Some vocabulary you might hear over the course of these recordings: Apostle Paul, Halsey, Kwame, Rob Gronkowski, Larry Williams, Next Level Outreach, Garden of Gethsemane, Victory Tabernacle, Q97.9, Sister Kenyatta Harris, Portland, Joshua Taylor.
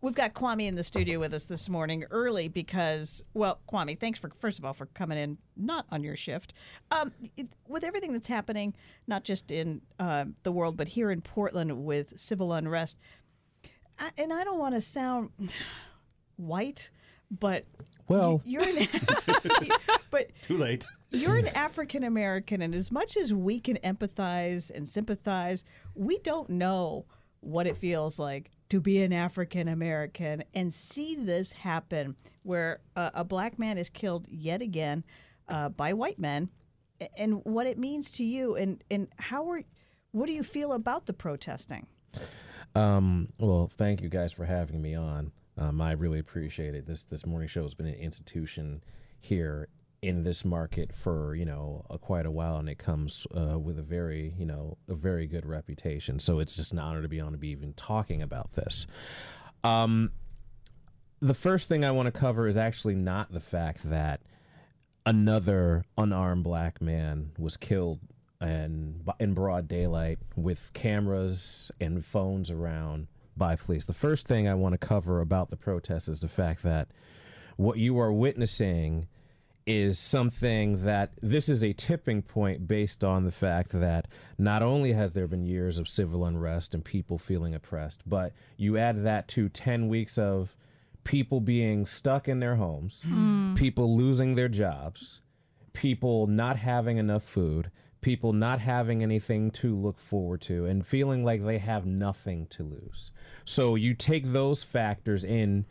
We've got Kwame in the studio with us this morning early because, well, Kwame, thanks for, first of all, for coming in, not on your shift. With everything that's happening, not just in the world, but here in Portland with civil unrest, and I don't want to sound white, but well, but too late. You're an African American, and as much as we can empathize and sympathize, we don't know what it feels like to be an African American and see this happen where a black man is killed yet again by white men, and what it means to you, and what do you feel about the protesting? Well, thank you guys for having me on. I really appreciate it. This morning show has been an institution here in this market for, quite a while, and it comes with a very good reputation. So it's just an honor to be on to be even talking about this. The first thing I want to cover is actually not the fact that another unarmed black man was killed and in broad daylight with cameras and phones around by police. The first thing I want to cover about the protests is the fact that what you are witnessing is something that this is a tipping point based on the fact that not only has there been years of civil unrest and people feeling oppressed, but you add that to 10 weeks of people being stuck in their homes, people losing their jobs, people not having enough food, people not having anything to look forward to, and feeling like they have nothing to lose. So you take those factors in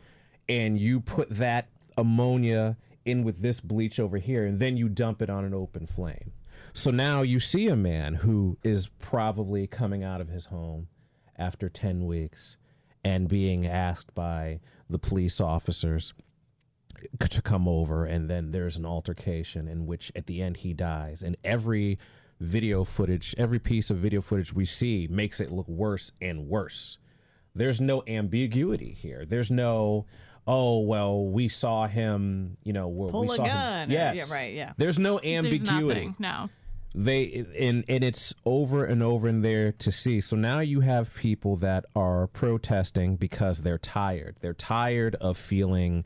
and you put that ammonia in with this bleach over here, and then you dump it on an open flame. So now you see a man who is probably coming out of his home after 10 weeks and being asked by the police officers to come over, and then there's an altercation in which at the end he dies. And every piece of video footage we see makes it look worse and worse. There's no ambiguity here. There's no, oh, well, we saw him, we saw him. Yes. Yeah, right, yeah. There's no ambiguity. There's nothing, no. And it's over and over in there to see. So now you have people that are protesting because they're tired. They're tired of feeling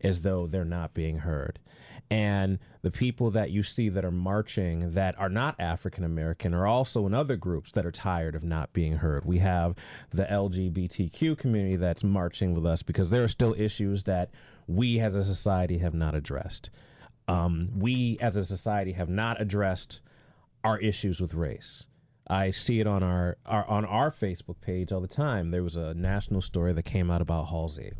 as though they're not being heard. And the people that you see that are marching that are not African American are also in other groups that are tired of not being heard. We have the LGBTQ community that's marching with us because there are still issues that we as a society have not addressed. We as a society have not addressed our issues with race. I see it on our Facebook page all the time. There was a national story that came out about Halsey.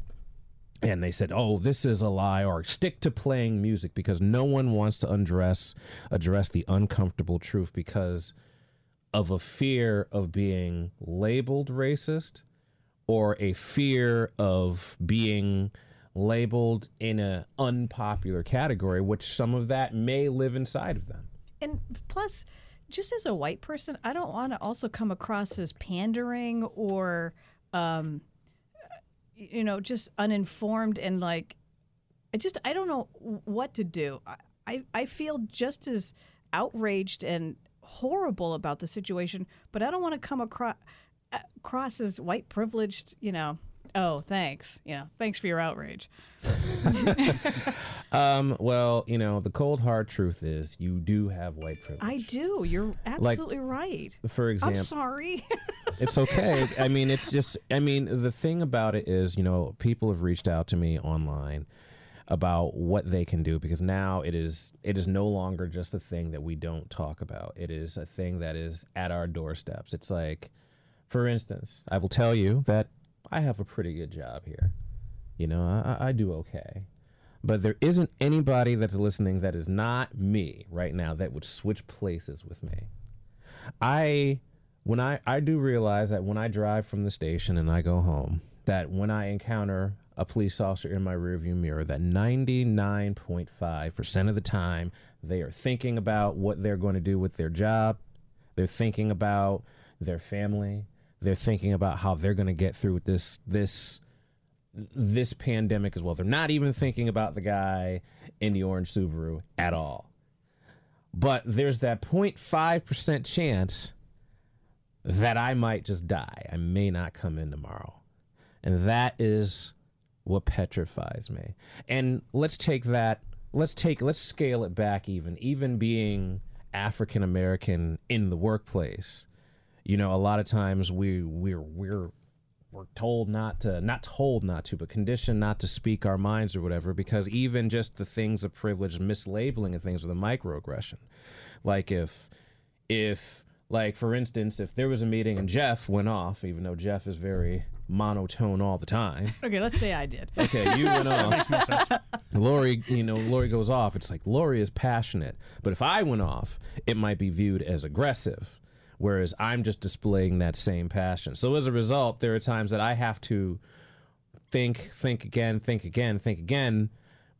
And they said, oh, this is a lie, or stick to playing music, because no one wants to address the uncomfortable truth because of a fear of being labeled racist or a fear of being labeled in an unpopular category, which some of that may live inside of them. And plus, just as a white person, I don't want to also come across as pandering or just uninformed, and like, I don't know what to do. I feel just as outraged and horrible about the situation, but I don't want to come across as white privileged, oh, thanks. Thanks for your outrage. Well, the cold hard truth is you do have white privilege. I do. You're absolutely right. For example, I'm sorry. It's okay. The thing about it is, people have reached out to me online about what they can do, because now it is no longer just a thing that we don't talk about. It is a thing that is at our doorsteps. It's like, for instance, I will tell you that I have a pretty good job here. I do okay. But there isn't anybody that's listening that is not me right now that would switch places with me. I do realize that when I drive from the station and I go home, that when I encounter a police officer in my rearview mirror, that 99.5% of the time they are thinking about what they're going to do with their job. They're thinking about their family. They're thinking about how they're going to get through with this pandemic as well. They're not even thinking about the guy in the orange Subaru at all. But there's that 0.5% chance that I might just die. I may not come in tomorrow. And that is what petrifies me. And let's take that, let's scale it back even being African American in the workplace. You know, a lot of times we're told not to, but conditioned not to speak our minds or whatever, because even just the things of privilege, mislabeling of things with a microaggression. Like if, for instance, if there was a meeting and Jeff went off, even though Jeff is very monotone all the time. Okay, let's say I did. Okay, you went off. That makes more sense. Lori goes off. It's like Lori is passionate. But if I went off, it might be viewed as aggressive, whereas I'm just displaying that same passion. So as a result, there are times that I have to think again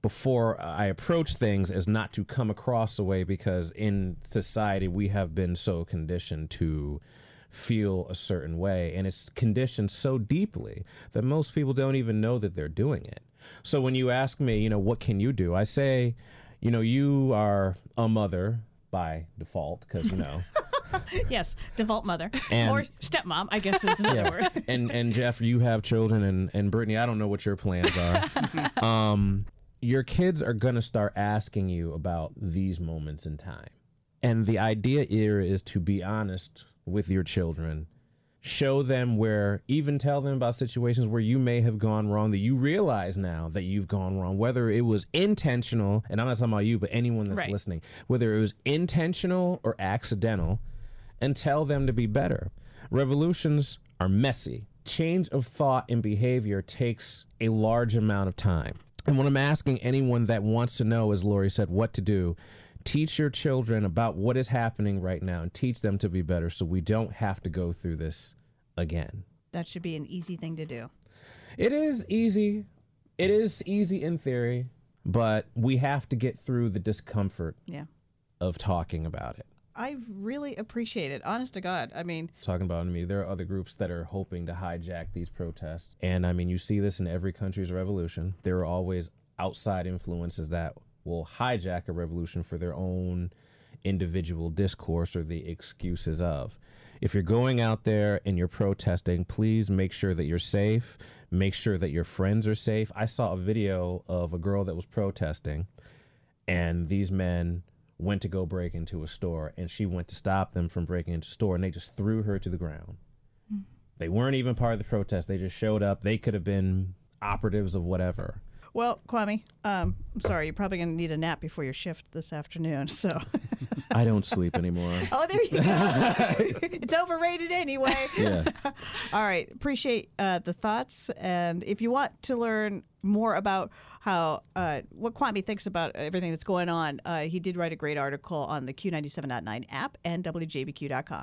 before I approach things, as not to come across a way, because in society we have been so conditioned to feel a certain way, and it's conditioned so deeply that most people don't even know that they're doing it. So when you ask me, you know, what can you do? I say, you know, you are a mother by default, because, you know, yes, default mother, and, or stepmom, I guess is another word. And Jeff, you have children, and Brittany, I don't know what your plans are. Your kids are going to start asking you about these moments in time. And the idea here is to be honest with your children, show them where, even tell them about situations where you may have gone wrong, that you realize now that you've gone wrong, whether it was intentional, and I'm not talking about you, but anyone that's listening, whether it was intentional or accidental, and tell them to be better. Revolutions are messy. Change of thought and behavior takes a large amount of time. And what I'm asking anyone that wants to know, as Lori said, what to do, teach your children about what is happening right now and teach them to be better so we don't have to go through this again. That should be an easy thing to do. It is easy. It is easy in theory, but we have to get through the discomfort of talking about it. I really appreciate it, honest to God. I mean, talking about there are other groups that are hoping to hijack these protests. And I mean, you see this in every country's revolution. There are always outside influences that will hijack a revolution for their own individual discourse or the excuses of. If you're going out there and you're protesting, please make sure that you're safe. Make sure that your friends are safe. I saw a video of a girl that was protesting, and these men went to go break into a store, and she went to stop them from breaking into a store, and they just threw her to the ground. Mm. They weren't even part of the protest. They just showed up. They could have been operatives of whatever. Well, Kwame, I'm sorry, you're probably going to need a nap before your shift this afternoon, so. I don't sleep anymore. Oh, there you go. It's overrated anyway. Yeah. All right. Appreciate the thoughts. And if you want to learn more about how what Kwame thinks about everything that's going on, he did write a great article on the Q97.9 app and WJBQ.com.